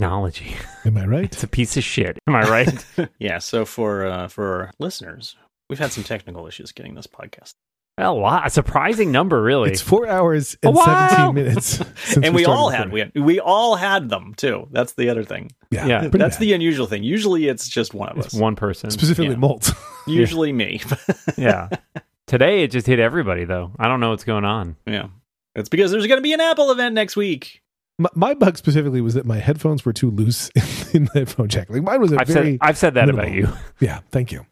technology. Am I right? It's a piece of shit. Am I right? Yeah. So for our listeners, we've had some technical issues getting this podcast. A lot, a surprising number, really. It's 4 hours and 17 minutes, and we all had them too. That's the other thing. Yeah. That's the unusual thing. Usually, it's just one of us, one person, specifically Moltz. Usually me. Yeah. Today, it just hit everybody though. I don't know what's going on. Yeah, it's because there's going to be an Apple event next week. My bug specifically was that my headphones were too loose in the headphone jack. Like mine was. I've said that minimal. About you. Yeah. Thank you.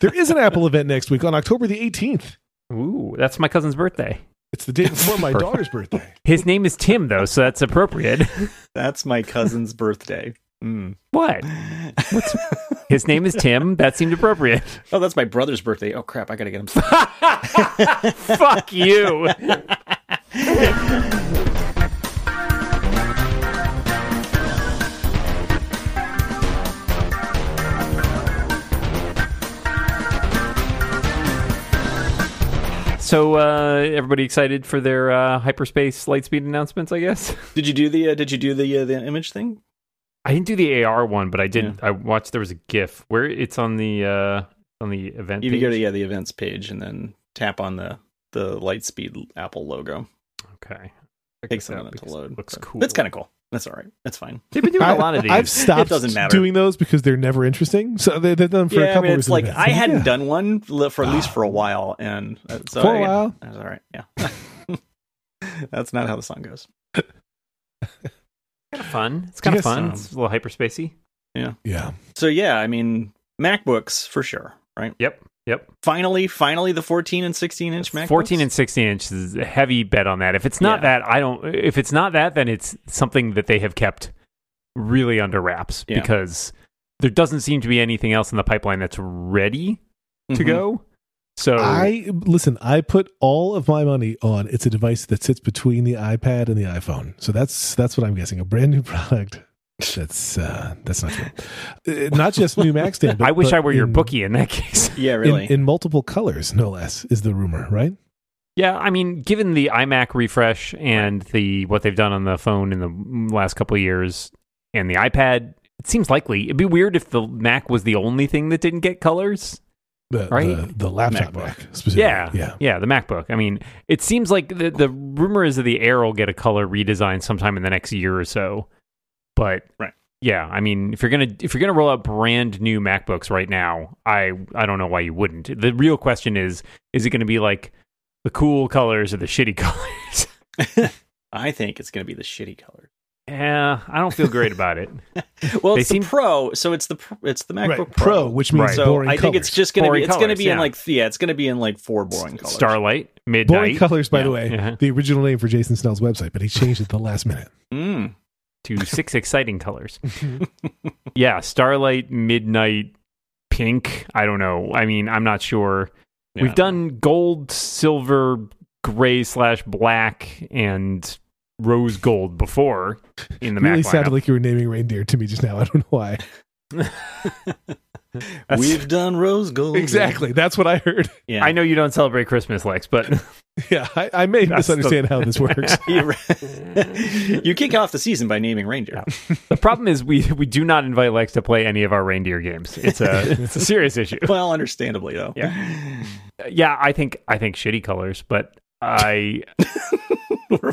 There is an Apple event next week on October the 18th. Ooh, that's my cousin's birthday. It's the day before my daughter's birthday. His name is Tim, though, so that's appropriate. That's my cousin's birthday. Mm. What? His name is Tim. That seemed appropriate. Oh, that's my brother's birthday. Oh, crap. I got to get him. Fuck you. So everybody excited for their hyperspace lightspeed announcements, I guess. Did you do the image thing? I didn't do the AR one, but I didn't. Yeah. I watched. There was a GIF where it's on the event. You page. Go to the events page and then tap on the lightspeed Apple logo. Okay, takes a minute to load. Looks cool. That's kind of cool. That's all right. That's fine. They've been doing a lot of these. I've stopped doing those because they're never interesting. So they've done for a couple of years. Like I hadn't done one for at least for a while, and so for a while, that's all right. Yeah, that's not how the song goes. Kind of fun. It's kind of fun. It's a little hyperspacey. Yeah. Yeah. So yeah, I mean MacBooks for sure, right? Yep. Finally, the 14 and 16 inch MacBooks. 14 and 16 inch is a heavy bet on that. If it's not that, if it's not that, then it's something that they have kept really under wraps because there doesn't seem to be anything else in the pipeline that's ready to go. So I put all of my money on it's a device that sits between the iPad and the iPhone. So that's what I'm guessing. A brand new product. That's not true. Not just new Mac stand. But, I wish I were your bookie in that case. Yeah, really. In multiple colors, no less, is the rumor, right? Yeah, I mean, given the iMac refresh and what they've done on the phone in the last couple of years and the iPad, it seems likely. It'd be weird if the Mac was the only thing that didn't get colors. The laptop MacBook specifically. Yeah, the MacBook. I mean, it seems like the rumor is that the Air will get a color redesign sometime in the next year or so. But I mean, if you're gonna roll out brand new MacBooks right now, I don't know why you wouldn't. The real question is it going to be like the cool colors or the shitty colors? I think it's going to be the shitty colors. Yeah, I don't feel great about it. Well, it's the MacBook Pro, which means boring colors. I think it's just going to be it's going to be in like four boring colors. Starlight, midnight, boring colors. By the way, the original name for Jason Snell's website, but he changed it at the last minute. To six exciting colors. Yeah, starlight, midnight, pink. I don't know. I mean, I'm not sure. Yeah, we've done gold, silver, gray / black, and rose gold before in the Mac. Really sounded like you were naming reindeer to me just now. I don't know why. We've done rose gold. Exactly. That's what I heard. Yeah. I know you don't celebrate Christmas, Lex, but... Yeah, I may misunderstand how this works. You kick off the season by naming reindeer. Yeah. The problem is we do not invite Lex to play any of our reindeer games. It's a serious issue. Well, understandably though. Yeah, I think shitty colors, but I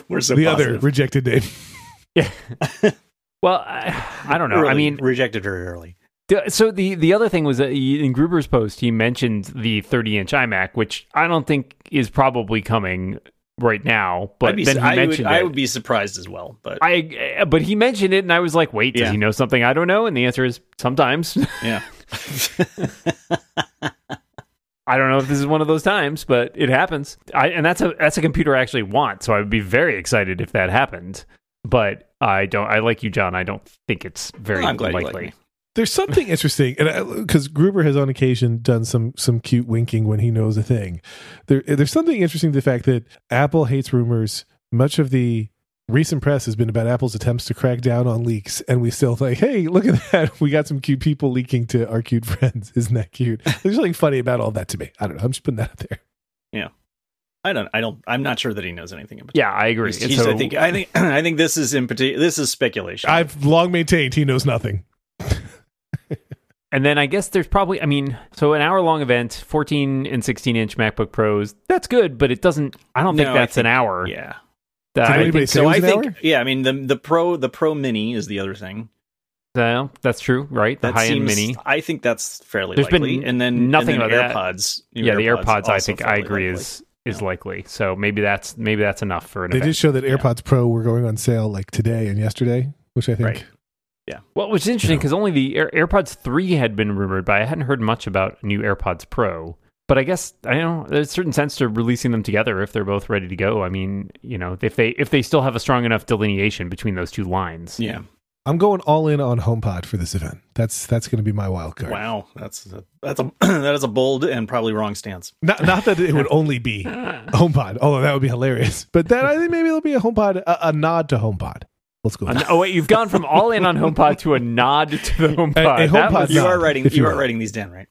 we're so the positive. Other rejected name. Yeah. Well, I don't know. Early. I mean, rejected very early. So the other thing was that in Gruber's post, he mentioned the 30-inch iMac, which I don't think is probably coming right now. But I would be surprised as well. But he mentioned it, and I was like, wait, does he know something I don't know? And the answer is sometimes. Yeah. I don't know if this is one of those times, but it happens. And that's a computer I actually want, so I would be very excited if that happened. But I don't. I like you, John. I don't think it's very likely. There's something interesting, and because Gruber has on occasion done some cute winking when he knows a thing. There's something interesting to the fact that Apple hates rumors. Much of the recent press has been about Apple's attempts to crack down on leaks, and we still think, hey, look at that. We got some cute people leaking to our cute friends. Isn't that cute? There's something funny about all that to me. I don't know. I'm just putting that out there. Yeah. I'm not sure that he knows anything in particular. Yeah, I agree. So, I think this is in particular. This is speculation. I've long maintained he knows nothing. And then I guess there's probably, I mean, so an hour-long event, 14 and 16-inch MacBook Pros, that's good, but it doesn't, I don't think that's an hour. Yeah. I mean, the Pro Mini is the other thing. Well, that's true, right? The high-end Mini. I think that's fairly likely. And then nothing about AirPods. Yeah, the AirPods, I think I agree, is likely. So maybe that's enough for an event. They did show that AirPods Pro were going on sale like today and yesterday, which I think... Right. Yeah. Well, which is interesting because only the AirPods 3 had been rumored, but I hadn't heard much about new AirPods Pro. But I guess I don't know, there's a certain sense to releasing them together if they're both ready to go. I mean, you know, if they still have a strong enough delineation between those two lines. Yeah. I'm going all in on HomePod for this event. That's going to be my wild card. Wow, that is a bold and probably wrong stance. Not that it would only be HomePod, although that would be hilarious. But then I think maybe it'll be a HomePod, a nod to HomePod. Let's go. Oh wait, you've gone from all in on HomePod to a nod to the HomePod. You are writing these down, right?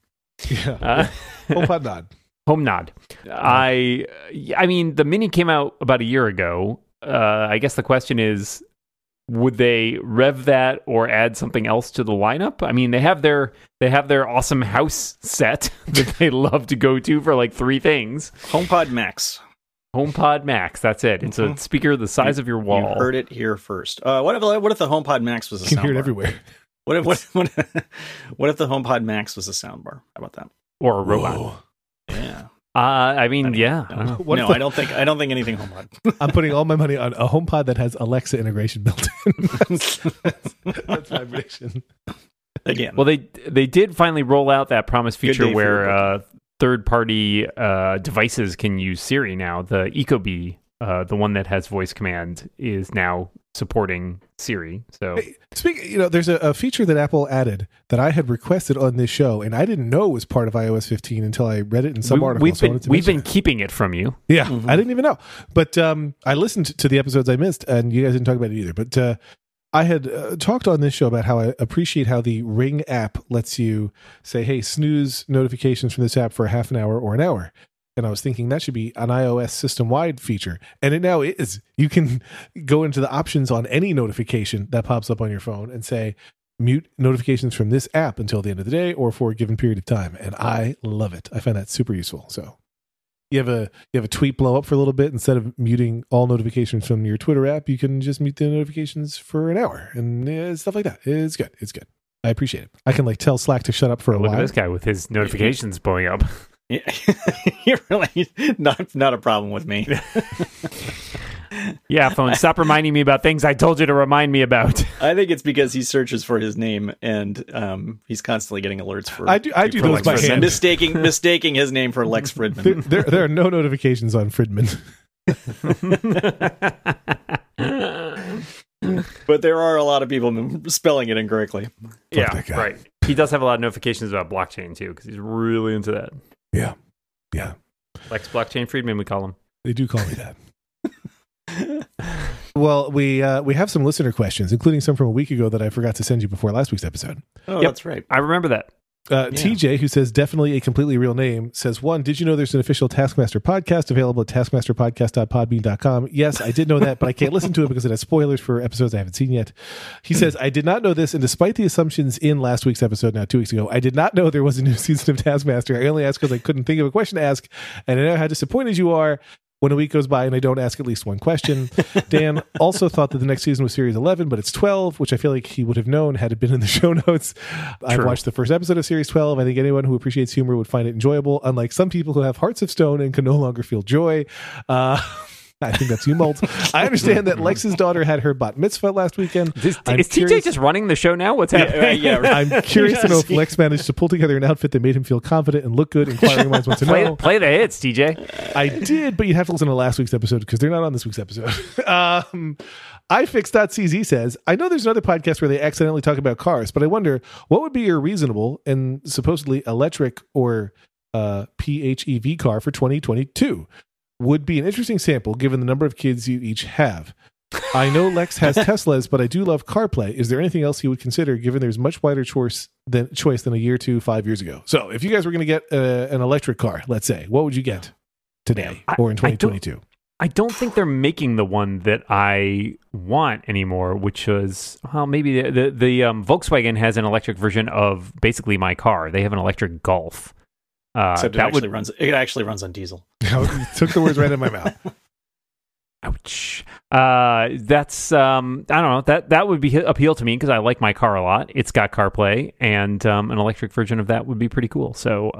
Yeah. HomePod nod. Home nod. I mean, the Mini came out about a year ago. I guess the question is, would they rev that or add something else to the lineup? I mean, they have their awesome house set that they love to go to for like three things. HomePod Max, that's it. It's a speaker the size of your wall. You heard it here first. What if the HomePod Max was a soundbar? You can hear it everywhere. What if the HomePod Max was a soundbar? How about that? Or a robot? Whoa. Yeah. I mean, yeah. I don't think anything HomePod. I'm putting all my money on a HomePod that has Alexa integration built in. That's my prediction. Again. Well, they did finally roll out that promised feature where. Third-party devices can use Siri now. The Ecobee, the one that has voice command, is now supporting Siri. So, hey, there's a feature that Apple added that I had requested on this show, and I didn't know it was part of iOS 15 until I read it in some article. We've been keeping it from you. Yeah, mm-hmm. I didn't even know. But I listened to the episodes I missed, and you guys didn't talk about it either. But I had talked on this show about how I appreciate how the Ring app lets you say, hey, snooze notifications from this app for a half an hour or an hour. And I was thinking that should be an iOS system-wide feature. And it now is. You can go into the options on any notification that pops up on your phone and say, mute notifications from this app until the end of the day or for a given period of time. And I love it. I find that super useful. So you have a tweet blow up for a little bit. Instead of muting all notifications from your Twitter app, you can just mute the notifications for an hour and stuff like that. It's good. It's good. I appreciate it. I can tell Slack to shut up for a while. Look at this guy with his notifications blowing up. Yeah. You're really not a problem with me. Yeah, phone, stop reminding me about things I told you to remind me about. I think it's because he searches for his name and he's constantly getting alerts for. I do those by hand. Mistaking his name for Lex Fridman. There are no notifications on Fridman. But there are a lot of people spelling it incorrectly. Yeah, right. He does have a lot of notifications about blockchain too because he's really into that. Yeah, yeah. Lex Blockchain Fridman, we call him. They do call me that. Well, we have some listener questions, including some from a week ago that I forgot to send you before last week's episode. Oh, yep. That's right. I remember that. Yeah. TJ, who says definitely a completely real name, says, one, did you know there's an official Taskmaster podcast available at taskmasterpodcast.podbean.com? Yes, I did know that, but I can't listen to it because it has spoilers for episodes I haven't seen yet. He says, I did not know this, and despite the assumptions in last week's episode, now 2 weeks ago, I did not know there was a new season of Taskmaster. I only asked because I couldn't think of a question to ask, and I know how disappointed you are when a week goes by and I don't ask at least one question. Dan also thought that the next season was series 11, but it's 12, which I feel like he would have known had it been in the show notes. True. I've watched the first episode of series 12. I think anyone who appreciates humor would find it enjoyable, unlike some people who have hearts of stone and can no longer feel joy. I think that's you, Moltz. I understand that Lex's daughter had her bat mitzvah last weekend. Is TJ just running the show now? What's happening? Right. I'm curious to know if Lex managed to pull together an outfit that made him feel confident and look good. Inquiring minds want to know. Play the hits, TJ. I did, but you'd have to listen to last week's episode because they're not on this week's episode. iFix.cz says, I know there's another podcast where they accidentally talk about cars, but I wonder what would be your reasonable and supposedly electric or PHEV car for 2022? Would be an interesting sample given the number of kids you each have. I know Lex has Teslas, but I do love CarPlay. Is there anything else you would consider given there's much wider choice than a year to 5 years ago? So if you guys were going to get an electric car, let's say, what would you get? today or in 2022. I don't think they're making the one that I want anymore, which is, well, maybe the Volkswagen has an electric version of basically my car. They have an electric Golf. Except it actually runs on diesel. You took the words right out of my mouth. Ouch. That's, I don't know, that would be appeal to me because I like my car a lot. It's got CarPlay, and an electric version of that would be pretty cool. So,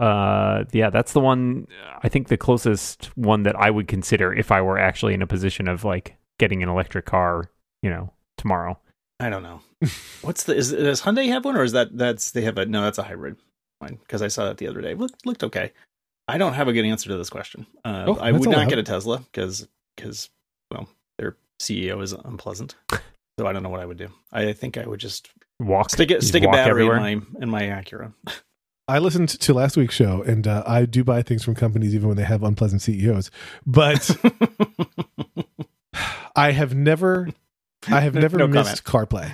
yeah, that's the one, I think the closest one that I would consider if I were actually in a position of, like, getting an electric car, you know, tomorrow. I don't know. Does Hyundai have one, or is that's a hybrid one? Because I saw that the other day. Looked okay. I don't have a good answer to this question. I would not get a Tesla because well, their CEO is unpleasant, so I don't know what I would do. I think I would just stick a battery in my Acura. I listened to last week's show, and I do buy things from companies even when they have unpleasant CEOs. But I have never no missed comment. CarPlay.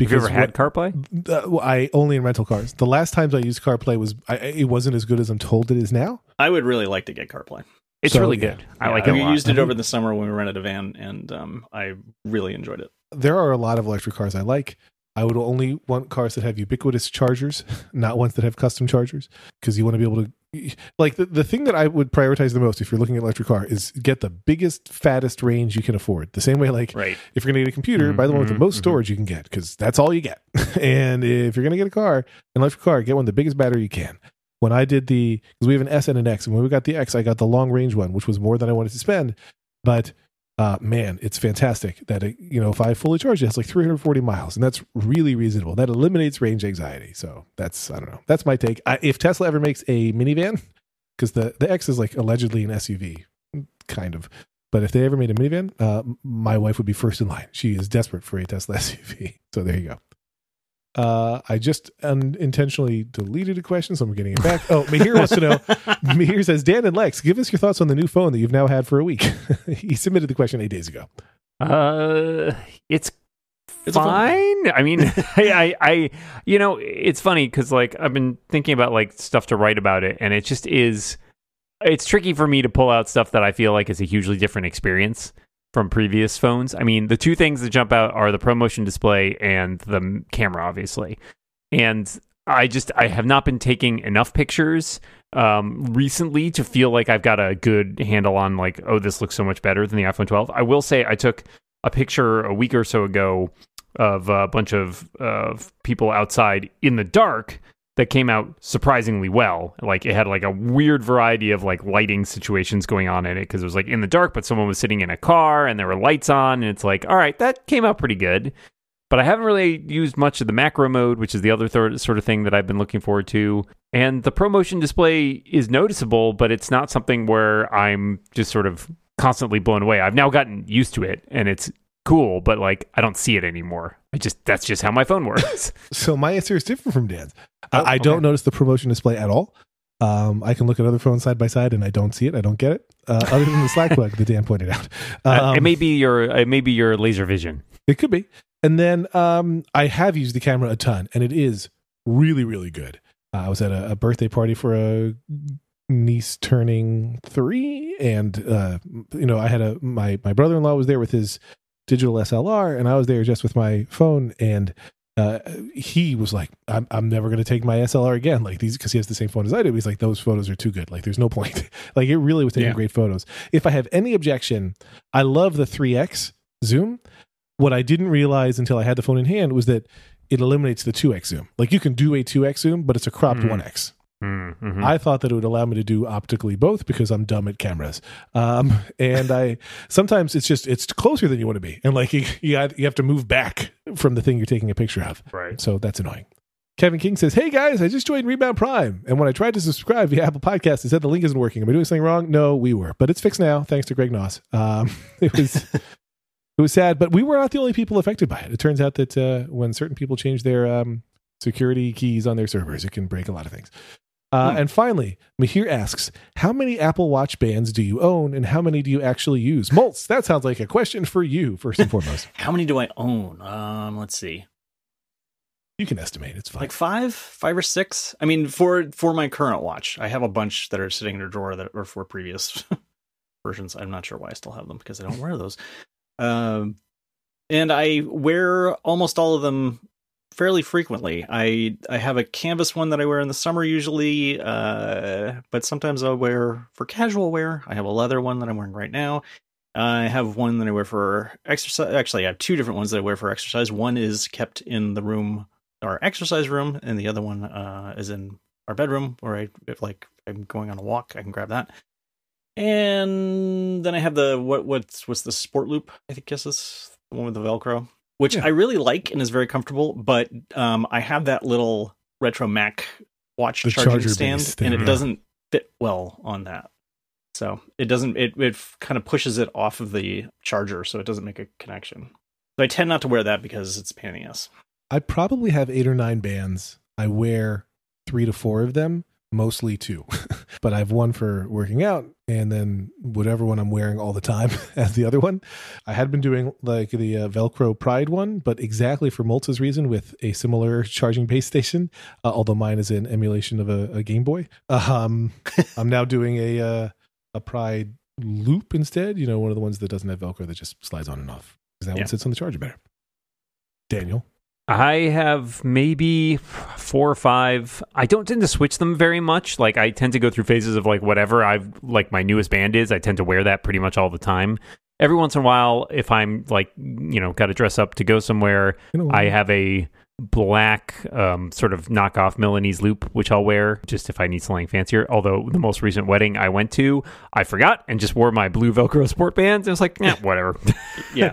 Have you ever had CarPlay? I only in rental cars. The last times I used CarPlay it wasn't as good as I'm told it is now. I would really like to get CarPlay. It's really good. Yeah. I like it a lot. We used it over the summer when we rented a van, and I really enjoyed it. There are a lot of electric cars I like. I would only want cars that have ubiquitous chargers, not ones that have custom chargers, because you want to be able to... Like, the thing that I would prioritize the most if you're looking at an electric car is get the biggest, fattest range you can afford. The same way, like, if you're going to get a computer, buy the one with the most storage you can get, because that's all you get. And if you're going to get an electric car, get one with the biggest battery you can. When I did because we have an S and an X, and when we got the X, I got the long range one, which was more than I wanted to spend. But man, it's fantastic that if I fully charge it, it's like 340 miles, and that's really reasonable. That eliminates range anxiety. So that's, I don't know, that's my take. If Tesla ever makes a minivan, because the X is like allegedly an SUV, kind of. But if they ever made a minivan, my wife would be first in line. She is desperate for a Tesla SUV. So there you go. I just unintentionally deleted a question, so I'm getting it back. Oh, Mihir wants to know. Mihir says, Dan and Lex, give us your thoughts on the new phone that you've now had for a week. He submitted the question 8 days ago. It's fine. I mean, I it's funny because, like, I've been thinking about, like, stuff to write about it, and it just is. It's tricky for me to pull out stuff that I feel like is a hugely different experience from previous phones. I mean, the two things that jump out are the ProMotion display and the camera, obviously. And I have not been taking enough pictures recently to feel like I've got a good handle on, like, oh, this looks so much better than the iPhone 12. I will say I took a picture a week or so ago of a bunch of people outside in the dark that came out surprisingly well. Like, it had, like, a weird variety of, like, lighting situations going on in it, because it was, like, in the dark, but someone was sitting in a car and there were lights on, and it's like, all right, that came out pretty good. But I haven't really used much of the macro mode, which is the other sort of thing that I've been looking forward to. And the ProMotion display is noticeable, but it's not something where I'm just sort of constantly blown away. I've now gotten used to it, and it's cool, but, like, I don't see it anymore. That's just how my phone works. So my answer is different from Dan's. I don't notice the ProMotion display at all. I can look at other phones side by side, and I don't see it. I don't get it. Other than the Slack bug that Dan pointed out, it may be your laser vision. It could be. And then I have used the camera a ton, and it is really, really good. I was at a birthday party for a niece turning 3, and I had my brother-in-law was there with his digital SLR, and I was there just with my phone, and he was like, I'm never going to take my SLR again, like these, because he has the same phone as I do. He's like, those photos are too good, like there's no point. Like, it really was taking great photos. If I have any objection, I love the 3x zoom. What I didn't realize until I had the phone in hand was that it eliminates the 2x zoom. Like, you can do a 2x zoom, but it's a cropped 1x. Mm-hmm. I thought that it would allow me to do optically both, because I'm dumb at cameras, and I sometimes it's closer than you want to be, and like you have to move back from the thing you're taking a picture of. Right. So that's annoying. Kevin King says, "Hey guys, I just joined Rebound Prime, and when I tried to subscribe via Apple Podcasts, it said the link isn't working. Am I doing something wrong? No, we were, but it's fixed now, thanks to Greg Noss." It was sad, but we were not the only people affected by it. It turns out that when certain people change their security keys on their servers, it can break a lot of things. And finally, Mihir asks, how many Apple Watch bands do you own, and how many do you actually use? Moltz, that sounds like a question for you, first and foremost. How many do I own? Let's see. You can estimate. It's fine. Like five or six. I mean, for my current watch, I have a bunch that are sitting in a drawer that are for previous versions. I'm not sure why I still have them because I don't wear those. And I wear almost all of them fairly frequently. I have a canvas one that I wear in the summer usually, but sometimes I'll wear for casual wear. I have a leather one that I'm wearing right now. I have one that I wear for exercise. Actually, I have two different ones that I wear for exercise. One is kept in the room, our exercise room, and the other one is in our bedroom where if I'm going on a walk, I can grab that. And then I have the what's the Sport Loop, I think is the one with the Velcro, which I really like and is very comfortable. But I have that little retro Mac watch charging stand, and it doesn't fit well on that. So it doesn't. It kind of pushes it off of the charger, so it doesn't make a connection. So I tend not to wear that because it's a pain in the ass. I probably have 8 or 9 bands. I wear 3 to 4 of them, mostly 2. But I have one for working out, and then whatever one I'm wearing all the time as the other one. I had been doing like the Velcro Pride one, but exactly for Moltz's reason with a similar charging base station, although mine is an emulation of a Game Boy. I'm now doing a Pride Loop instead, you know, one of the ones that doesn't have Velcro that just slides on and off, because that one sits on the charger better. Daniel? I have maybe 4 or 5. I don't tend to switch them very much. Like, I tend to go through phases of like whatever my newest band is. I tend to wear that pretty much all the time. Every once in a while, if I'm like, you know, got to dress up to go somewhere, I have a black sort of knockoff Milanese loop, which I'll wear just if I need something fancier. Although the most recent wedding I went to, I forgot and just wore my blue Velcro sport bands. It was like, whatever. Yeah.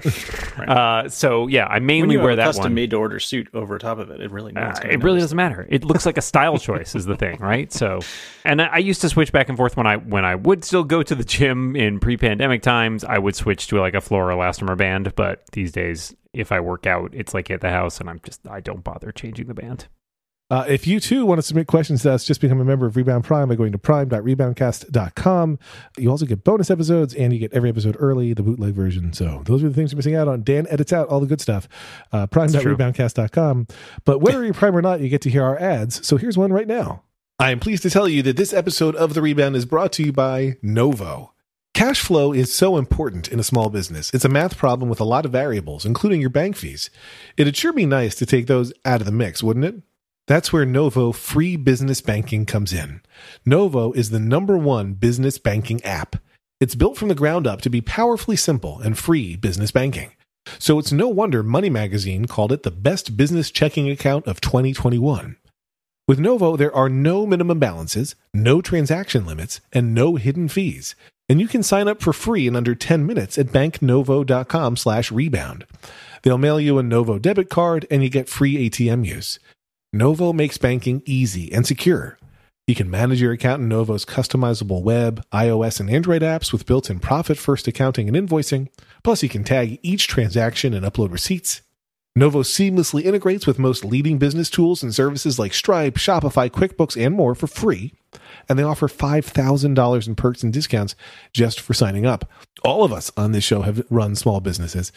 Right. I mainly wear that one. Custom made to order suit over top of it. It really matters. It really doesn't matter. It looks like a style choice is the thing, right? So, and I used to switch back and forth when I would still go to the gym in pre-pandemic times. I would switch to like a fluoroelastomer band, but these days, if I work out, it's like at the house, and I don't bother changing the band. If you too want to submit questions to us, just become a member of Rebound Prime by going to prime.reboundcast.com. You also get bonus episodes, and you get every episode early, the bootleg version. So those are the things you're missing out on. Dan edits out all the good stuff. Prime.reboundcast.com. But whether you're Prime or not, you get to hear our ads. So here's one right now. I am pleased to tell you that this episode of The Rebound is brought to you by Novo. Cash flow is so important in a small business. It's a math problem with a lot of variables, including your bank fees. It'd sure be nice to take those out of the mix, wouldn't it? That's where Novo Free Business Banking comes in. Novo is the #1 business banking app. It's built from the ground up to be powerfully simple and free business banking. So it's no wonder Money Magazine called it the best business checking account of 2021. With Novo, there are no minimum balances, no transaction limits, and no hidden fees. And you can sign up for free in under 10 minutes at banknovo.com/rebound. They'll mail you a Novo debit card, and you get free ATM use. Novo makes banking easy and secure. You can manage your account in Novo's customizable web, iOS, and Android apps with built-in profit-first accounting and invoicing. Plus, you can tag each transaction and upload receipts. Novo seamlessly integrates with most leading business tools and services like Stripe, Shopify, QuickBooks, and more for free. And they offer $5,000 in perks and discounts just for signing up. All of us on this show have run small businesses.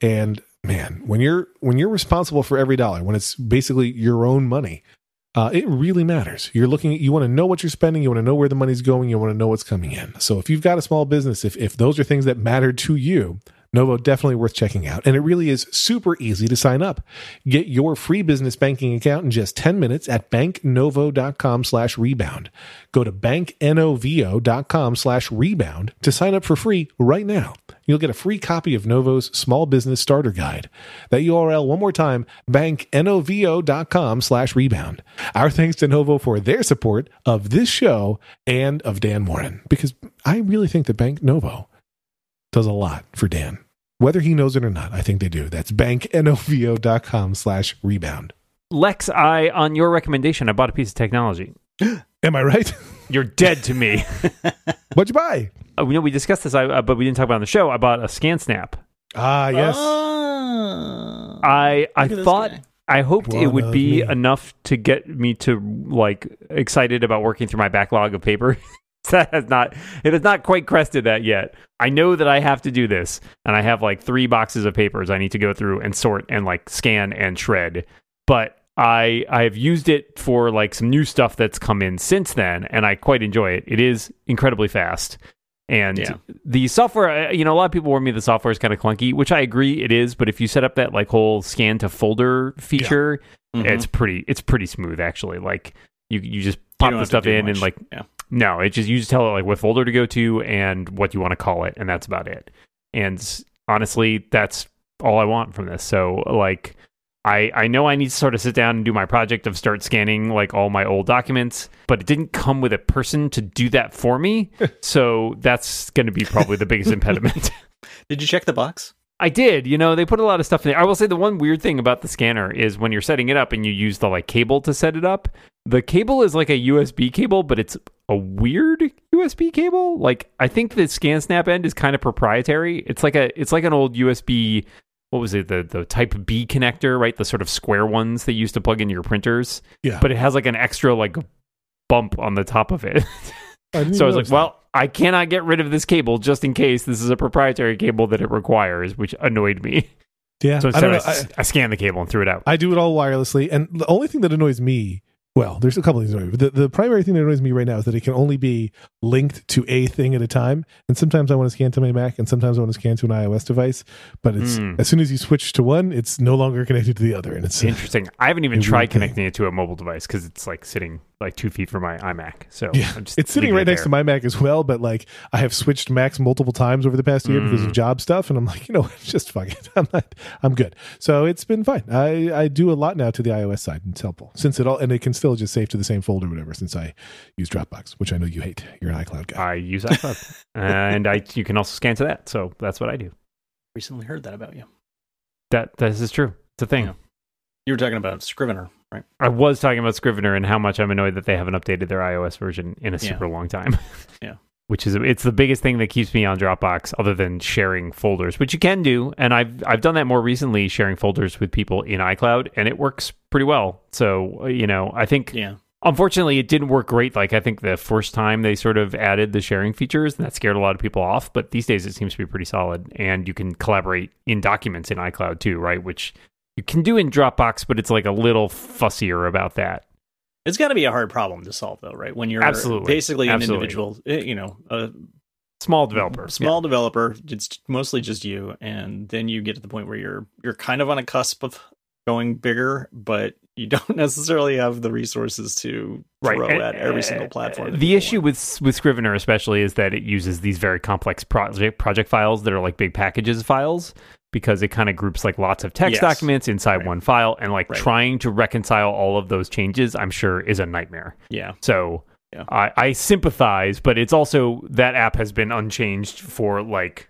And man, when you're responsible for every dollar, when it's basically your own money, it really matters. You want to know what you're spending. You want to know where the money's going. You want to know what's coming in. So if you've got a small business, if those are things that matter to you, Novo definitely worth checking out, and it really is super easy to sign up. Get your free business banking account in just 10 minutes at banknovo.com/rebound. Go to banknovo.com/rebound to sign up for free right now. You'll get a free copy of Novo's Small Business Starter Guide. That URL one more time, banknovo.com/rebound. Our thanks to Novo for their support of this show and of Dan Warren, because I really think that Bank Novo does a lot for Dan. Whether he knows it or not, I think they do. That's banknovo.com/rebound. Lex, on your recommendation, I bought a piece of technology. Am I right? You're dead to me. What'd you buy? We discussed this, but we didn't talk about it on the show. I bought a ScanSnap. Ah, yes. Oh, I thought... I hoped it would be enough to get me to like excited about working through my backlog of paper. It has not quite crested that yet. I know that I have to do this, and I have like 3 boxes of papers I need to go through and sort and like scan and shred. But I have used it for like some new stuff that's come in since then, and I quite enjoy it. It is incredibly fast. And the software, you know, a lot of people warn me the software is kind of clunky, which I agree it is. But if you set up that like whole scan to folder feature, it's pretty smooth actually. Like you just pop the stuff in and like, no, it just, you just tell it like what folder to go to and what you want to call it. And that's about it. And honestly, that's all I want from this. So like, I know I need to sort of sit down and do my project of start scanning like all my old documents, but it didn't come with a person to do that for me. So that's going to be probably the biggest impediment. Did you check the box? I did. You know, they put a lot of stuff in there. I will say the one weird thing about the scanner is when you're setting it up and you use the like cable to set it up, the cable is like a USB cable, but it's a weird USB cable. Like I think the ScanSnap end is kind of proprietary. It's like an old USB, what was it, the type B connector, right? The sort of square ones they used to plug in your printers. Yeah. But it has like an extra like bump on the top of it. So I was like, well, I cannot get rid of this cable just in case this is a proprietary cable that it requires, which annoyed me. Yeah. So instead I scanned the cable and threw it out. I do it all wirelessly. And the only thing that annoys me, well, there's a couple of things that annoy me, but the primary thing that annoys me right now is that it can only be linked to a thing at a time. And sometimes I want to scan to my Mac and sometimes I want to scan to an iOS device. But it's as soon as you switch to one, it's no longer connected to the other. And it's interesting. I haven't even tried connecting it to a mobile device because it's like sitting like 2 feet from my iMac. So yeah, it's sitting right next to my Mac as well. But like I have switched Macs multiple times over the past year because of job stuff. And I'm like, you know, just fuck it. I'm good. So it's been fine. I do a lot now to the iOS side. It's helpful since it all, and it can still just save to the same folder or whatever, since I use Dropbox, which I know you hate. You're an iCloud guy. I use iCloud. And you can also scan to that. So that's what I do. Recently heard that about you. This is true. It's a thing. Yeah. You were talking about Scrivener, right? I was talking about Scrivener and how much I'm annoyed that they haven't updated their iOS version in a super long time. Yeah. Which is, it's the biggest thing that keeps me on Dropbox other than sharing folders, which you can do. And I've done that more recently, sharing folders with people in iCloud, and it works pretty well. So, you know, I think, unfortunately, it didn't work great. Like, I think the first time they sort of added the sharing features, and that scared a lot of people off. But these days, it seems to be pretty solid. And you can collaborate in documents in iCloud too, right? Which you can do in Dropbox, but it's like a little fussier about that. It's got to be a hard problem to solve, though, right? When you're basically an individual, you know, a small developer, it's mostly just you, and then you get to the point where you're kind of on a cusp of going bigger, but you don't necessarily have the resources to throw at every single platform. The issue with Scrivener, especially, is that it uses these very complex project files that are like big packages files, because it kind of groups like lots of text documents inside one file, and like trying to reconcile all of those changes, I'm sure, is a nightmare. Yeah. So I sympathize, but it's also, that app has been unchanged for like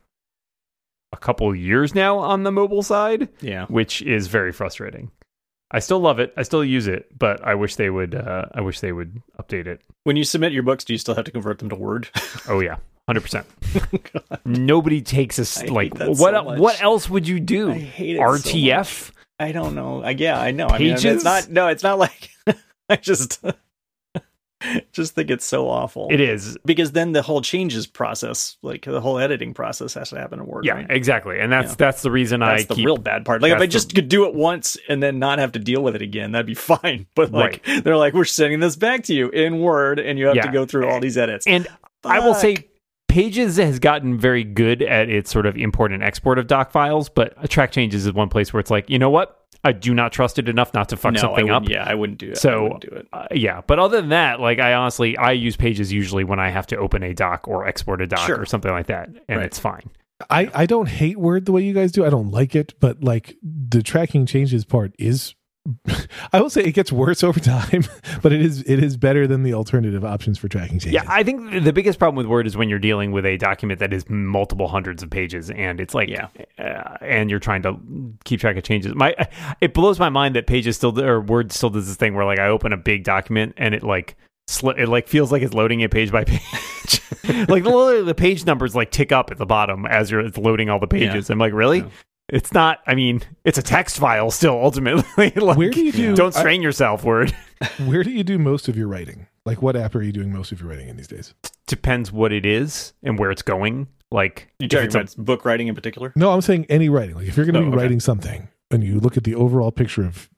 a couple years now on the mobile side, which is very frustrating. I still love it. I still use it, but I wish they would. I wish they would update it. When you submit your books, do you still have to convert them to Word? Oh yeah. 100%. Nobody takes us like what else would you do? I hate it. RTF? So I don't know. I know. Pages? I mean, it's not like I just think it's so awful. It is, because then the whole changes process, like the whole editing process, has to happen in Word. Yeah, right? Exactly. And that's the reason that's the real bad part. Like if I just could do it once and then not have to deal with it again, that'd be fine. But like they're like, we're sending this back to you in Word, and you have to go through all these edits. And I will say, Pages has gotten very good at its sort of import and export of doc files, but track changes is one place where it's like, you know what? I do not trust it enough not to fuck something up. Yeah, I wouldn't do it. So, but other than that, like I use Pages usually when I have to open a doc or export a doc or something like that, and it's fine. I don't hate Word the way you guys do. I don't like it, but like the tracking changes part is, I will say, it gets worse over time, but it is better than the alternative options for tracking changes. Yeah, I think the biggest problem with Word is when you're dealing with a document that is multiple hundreds of pages, and it's like, and you're trying to keep track of changes. It blows my mind that Word still does this thing where like I open a big document and it like it like feels like it's loading it page by page. Like the page numbers like tick up at the bottom as it's loading all the pages. I'm like, really? Yeah. It's not, I mean, it's a text file still, ultimately. Like, where do you do? Don't strain yourself, Word. Where do you do most of your writing? Like, what app are you doing most of your writing in these days? Depends what it is and where it's going. Like, you're talking about book writing in particular? No, I'm saying any writing. Like, if you're going to be writing something and you look at the overall picture of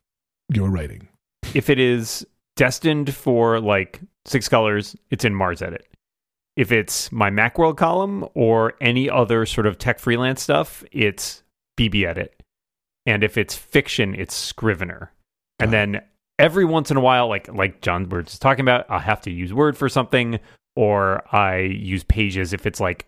your writing. If it is destined for, like, six colors, it's in Mars Edit. if it's my Macworld column or any other sort of tech freelance stuff, it's BBEdit. And if it's fiction, it's Scrivener. And then every once in a while, like John Bird is talking about, I'll have to use Word for something, or I use Pages if it's like,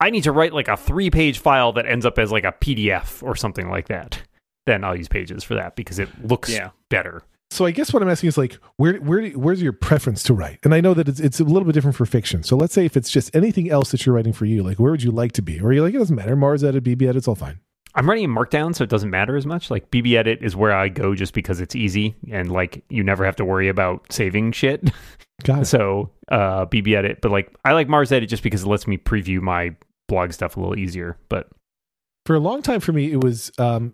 I need to write like a 3-page file that ends up as like a PDF or something like that. Then I'll use Pages for that because it looks better. So I guess what I'm asking is like, where's your preference to write? And I know that it's a little bit different for fiction. So let's say if it's just anything else that you're writing for you, like where would you like to be? Or you're like, it doesn't matter. Mars edit, BBEdit, it's all fine. I'm writing in Markdown, so it doesn't matter as much. Like BBEdit is where I go just because it's easy and like you never have to worry about saving shit. Got it. So BBEdit, but like I like Mars edit just because it lets me preview my blog stuff a little easier, but. For a long time for me, it was always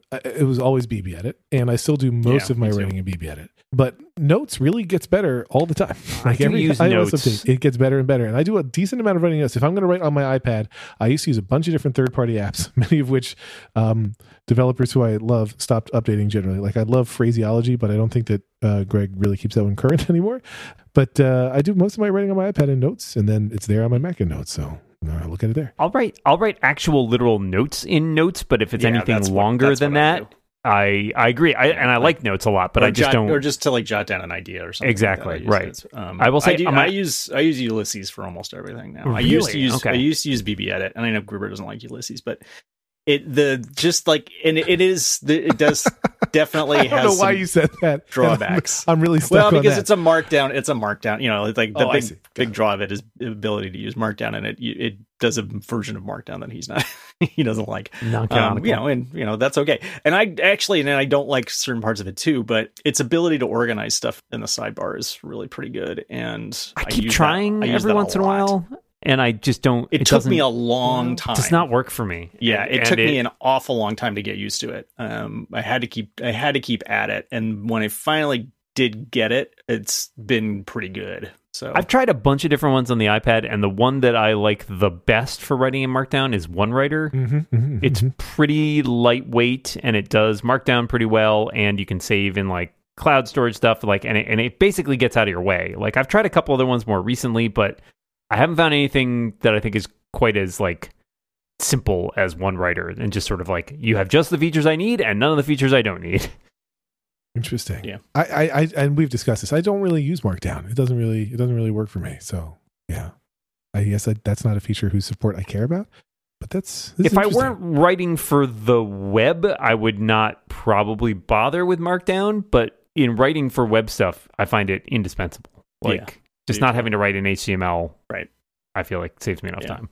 BBEdit, and I still do most of my writing in BBEdit. But Notes really gets better all the time. Like every iOS update, it gets better and better. And I do a decent amount of writing notes. If I'm going to write on my iPad, I used to use a bunch of different third-party apps, many of which developers who I love stopped updating generally. Like I love Phraseology, but I don't think that Greg really keeps that one current anymore. But I do most of my writing on my iPad in Notes, and then it's there on my Mac in Notes, so... No, I'll look at it there. I'll write actual literal notes in Notes, but if it's anything longer than that, I agree. And I like Notes a lot, but I just don't. Or just to like jot down an idea or something. Exactly. Like right. I will say I use Ulysses for almost everything now. Really? I used to use BBEdit, and I know Gruber doesn't like Ulysses, but it does definitely. I don't know why you said that. Drawbacks. I'm really stuck on that. Well, because it's a Markdown. You know, it's like the big draw of it is the ability to use Markdown, and it does a version of Markdown that he doesn't like. You know, and you know that's okay. And I don't like certain parts of it too, but its ability to organize stuff in the sidebar is really pretty good. And I keep trying every once in a while. And I just don't... It took me a long time. It does not work for me. Yeah, it took me an awful long time to get used to it. I had to keep at it. And when I finally did get it, it's been pretty good. So I've tried a bunch of different ones on the iPad, and the one that I like the best for writing in Markdown is OneWriter. It's pretty lightweight, and it does Markdown pretty well, and you can save in like cloud storage stuff, like, and it basically gets out of your way. Like I've tried a couple other ones more recently, but... I haven't found anything that I think is quite as like simple as OneWriter and just sort of like you have just the features I need and none of the features I don't need. Interesting. Yeah. And we've discussed this. I don't really use Markdown. It doesn't really work for me. So yeah, I guess that's not a feature whose support I care about. But if I weren't writing for the web, I would not probably bother with Markdown. But in writing for web stuff, I find it indispensable. Like. Yeah. Just not having to write in HTML, right? I feel like saves me enough time.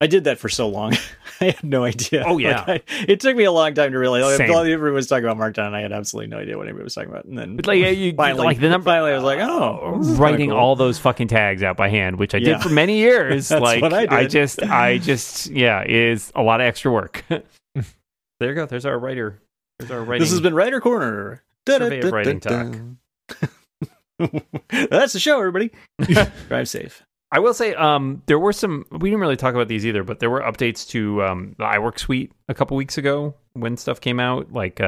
I did that for so long. I had no idea. Oh, yeah. Like, it took me a long time to realize. Like, everyone was talking about Markdown, and I had absolutely no idea what anybody was talking about. And then finally I was like, oh. Writing all those fucking tags out by hand, which I did for many years. That's like what I did. I just is a lot of extra work. There you go. There's our writer. This has been Writer Corner. Survey of Writing Talk. That's the show, everybody. Drive safe. I will say there were some, we didn't really talk about these either, but there were updates to the iWork suite a couple weeks ago when stuff came out. Like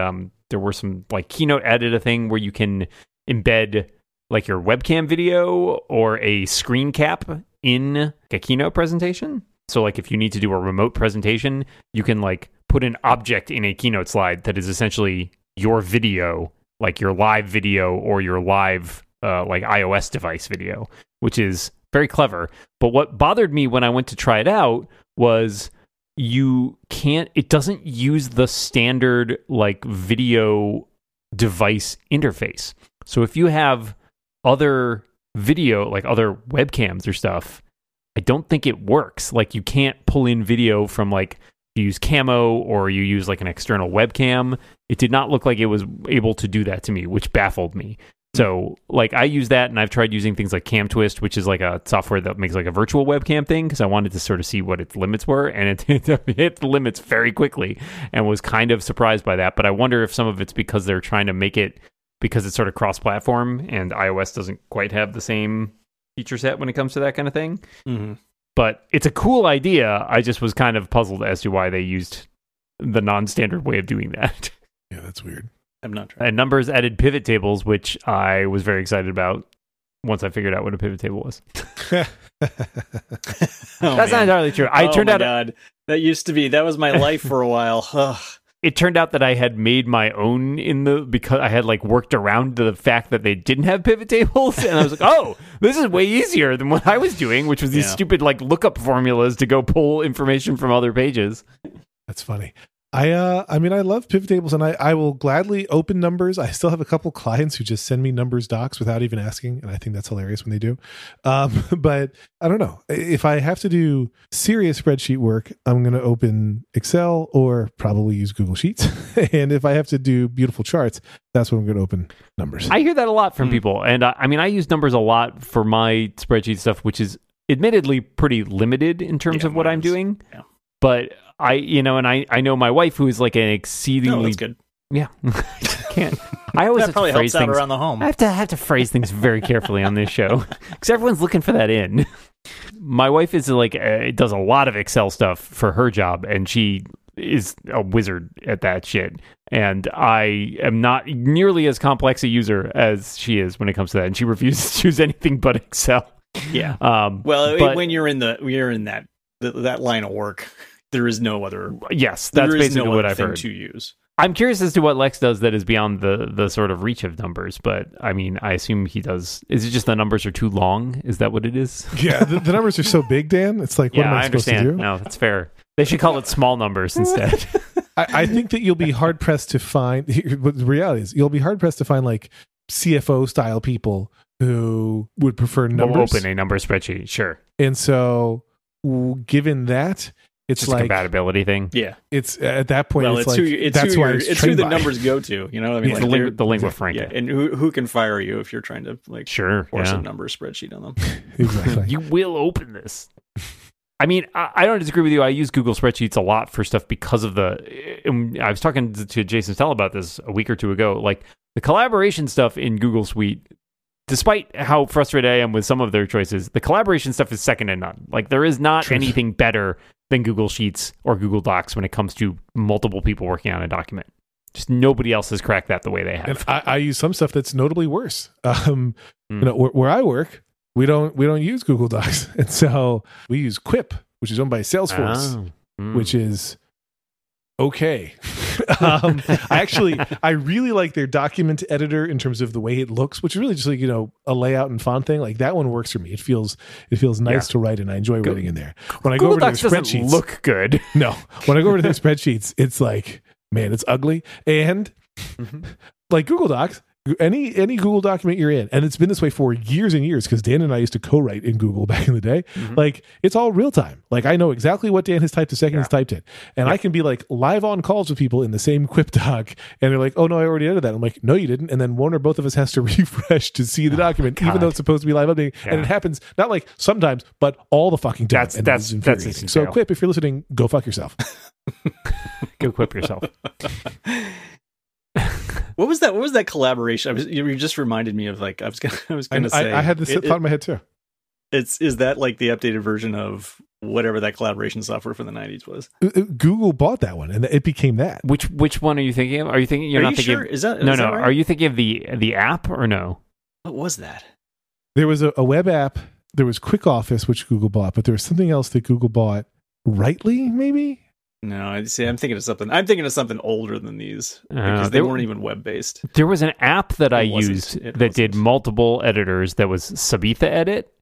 there were some, like Keynote added a thing where you can embed like your webcam video or a screen cap in like, a Keynote presentation. So like if you need to do a remote presentation, you can like put an object in a Keynote slide that is essentially your video, like your live video or your live like iOS device video, which is very clever. But what bothered me when I went to try it out was it doesn't use the standard like video device interface. So if you have other video, like other webcams or stuff, I don't think it works. Like you can't pull in video from like you use Camo or you use like an external webcam. It did not look like it was able to do that to me, which baffled me. So, like, I use that, and I've tried using things like CamTwist, which is, like, a software that makes, like, a virtual webcam thing, because I wanted to sort of see what its limits were, and it hit the limits very quickly and was kind of surprised by that. But I wonder if some of it's because they're trying to make it, because it's sort of cross-platform, and iOS doesn't quite have the same feature set when it comes to that kind of thing. Mm-hmm. But it's a cool idea. I just was kind of puzzled as to why they used the non-standard way of doing that. Yeah, that's weird. I'm not trying. And Numbers added pivot tables, which I was very excited about. once I figured out what a pivot table was. That's not entirely true. Oh my God. That was my life for a while. Ugh. It turned out that I had made my own because I had like worked around the fact that they didn't have pivot tables. And I was like, oh, this is way easier than what I was doing, which was these stupid like lookup formulas to go pull information from other pages. That's funny. I love pivot tables, and I will gladly open Numbers. I still have a couple clients who just send me Numbers docs without even asking, and I think that's hilarious when they do. But I don't know. If I have to do serious spreadsheet work, I'm going to open Excel or probably use Google Sheets. And if I have to do beautiful charts, that's when I'm going to open Numbers. I hear that a lot from people. And I use Numbers a lot for my spreadsheet stuff, which is admittedly pretty limited in terms of what I'm doing. Yeah. But I know my wife, who is like an exceedingly... No, that's good. Yeah. I always have to phrase things around the home. I have to phrase things very carefully on this show, because everyone's looking for that in. My wife is like, does a lot of Excel stuff for her job, and she is a wizard at that shit. And I am not nearly as complex a user as she is when it comes to that. And she refuses to use anything but Excel. Yeah. When you're in that line of work, there is no other. Yes, that's basically what I've heard. To use. I'm curious as to what Lex does that is beyond the sort of reach of Numbers, but I mean, I assume he does. Is it just the numbers are too long? Is that what it is? Yeah, the numbers are so big, Dan. It's like, what am I supposed to do? No, that's fair. They should call it small numbers instead. I think that you'll be hard pressed to find. What the reality is, you'll be hard pressed to find like CFO style people who would prefer numbers. We'll open a number spreadsheet, sure. And so, given that. It's just like a compatibility thing. Yeah. It's at that point, it's who the numbers go to. You know what I mean? It's like the lingua franca. Yeah. And who can fire you if you're trying to force a number spreadsheet on them? Exactly. You will open this. I mean, I don't disagree with you. I use Google Spreadsheets a lot for stuff because of I was talking to Jason Stell about this a week or two ago. Like the collaboration stuff in Google Suite, despite how frustrated I am with some of their choices, the collaboration stuff is second to none. Like there is not anything better than Google Sheets or Google Docs when it comes to multiple people working on a document. Just nobody else has cracked that the way they have. And I use some stuff that's notably worse. Where I work, we don't use Google Docs, and so we use Quip, which is owned by Salesforce, which is okay. I really like their document editor in terms of the way it looks, which is really just like, a layout and font thing. Like that one works for me. It feels nice to write, and I enjoy writing in there. When I go over to their spreadsheets, look good. No, when I go over to their spreadsheets, it's like, man, it's ugly. And like Google Docs, any Google document you're in, and it's been this way for years and years, because Dan and I used to co-write in Google back in the day. Like it's all real time. Like I know exactly what Dan has typed the second he's typed it, and I can be like live on calls with people in the same Quip doc, and they're like, oh no, I already edited that. I'm like, no you didn't. And then one or both of us has to refresh to see the document, even though it's supposed to be live updating. And it happens not like sometimes, but all the fucking time. That's so Quip, if you're listening, go fuck yourself. Go Quip yourself. What was that collaboration? You just reminded me of, like, I was gonna say. I had this thought in my head too. Is that like the updated version of whatever that collaboration software for the 90s was? Google bought that one, and it became that. Which one are you thinking of? Are you thinking? You're are not you thinking. Sure? Of, is that no? Is no. That right? Are you thinking of the app or no? What was that? There was a web app. There was Quick Office, which Google bought, but there was something else that Google bought. Rightly, maybe. No, I'm thinking of something older than these, because they weren't even web-based. There was an app that I used that did multiple editors. That was Sabitha Edit,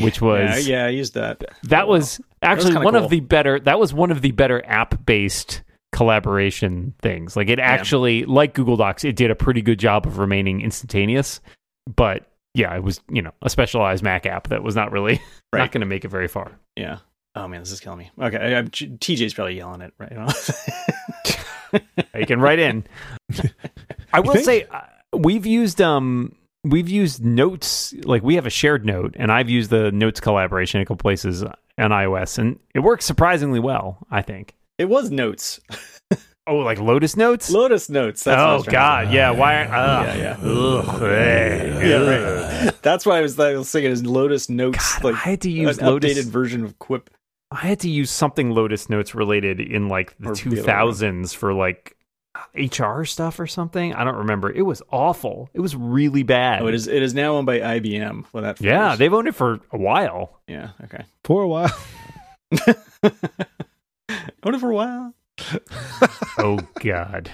which was I used that. That was actually one of the better app-based collaboration things. Like it actually, like Google Docs, it did a pretty good job of remaining instantaneous. But yeah, it was a specialized Mac app that was not really not going to make it very far. Yeah. Oh man, this is killing me. Okay, TJ's probably yelling it right now. You can write in. I will say we've used Notes. Like we have a shared note, and I've used the Notes collaboration in a couple places on iOS, and it works surprisingly well. I think it was Notes. Oh, like Lotus Notes? Lotus Notes. That's what I was trying to say. Yeah. Why? Right. That's why I was thinking is Lotus Notes. God, I had to use an updated version of Quip. I had to use something Lotus Notes related in like the 2000s for like HR stuff or something. I don't remember. It was awful. It was really bad. Oh, it is now owned by IBM. Well, that yeah, they've owned it for a while. Yeah, okay. For a while. Owned it for a while. Oh, God.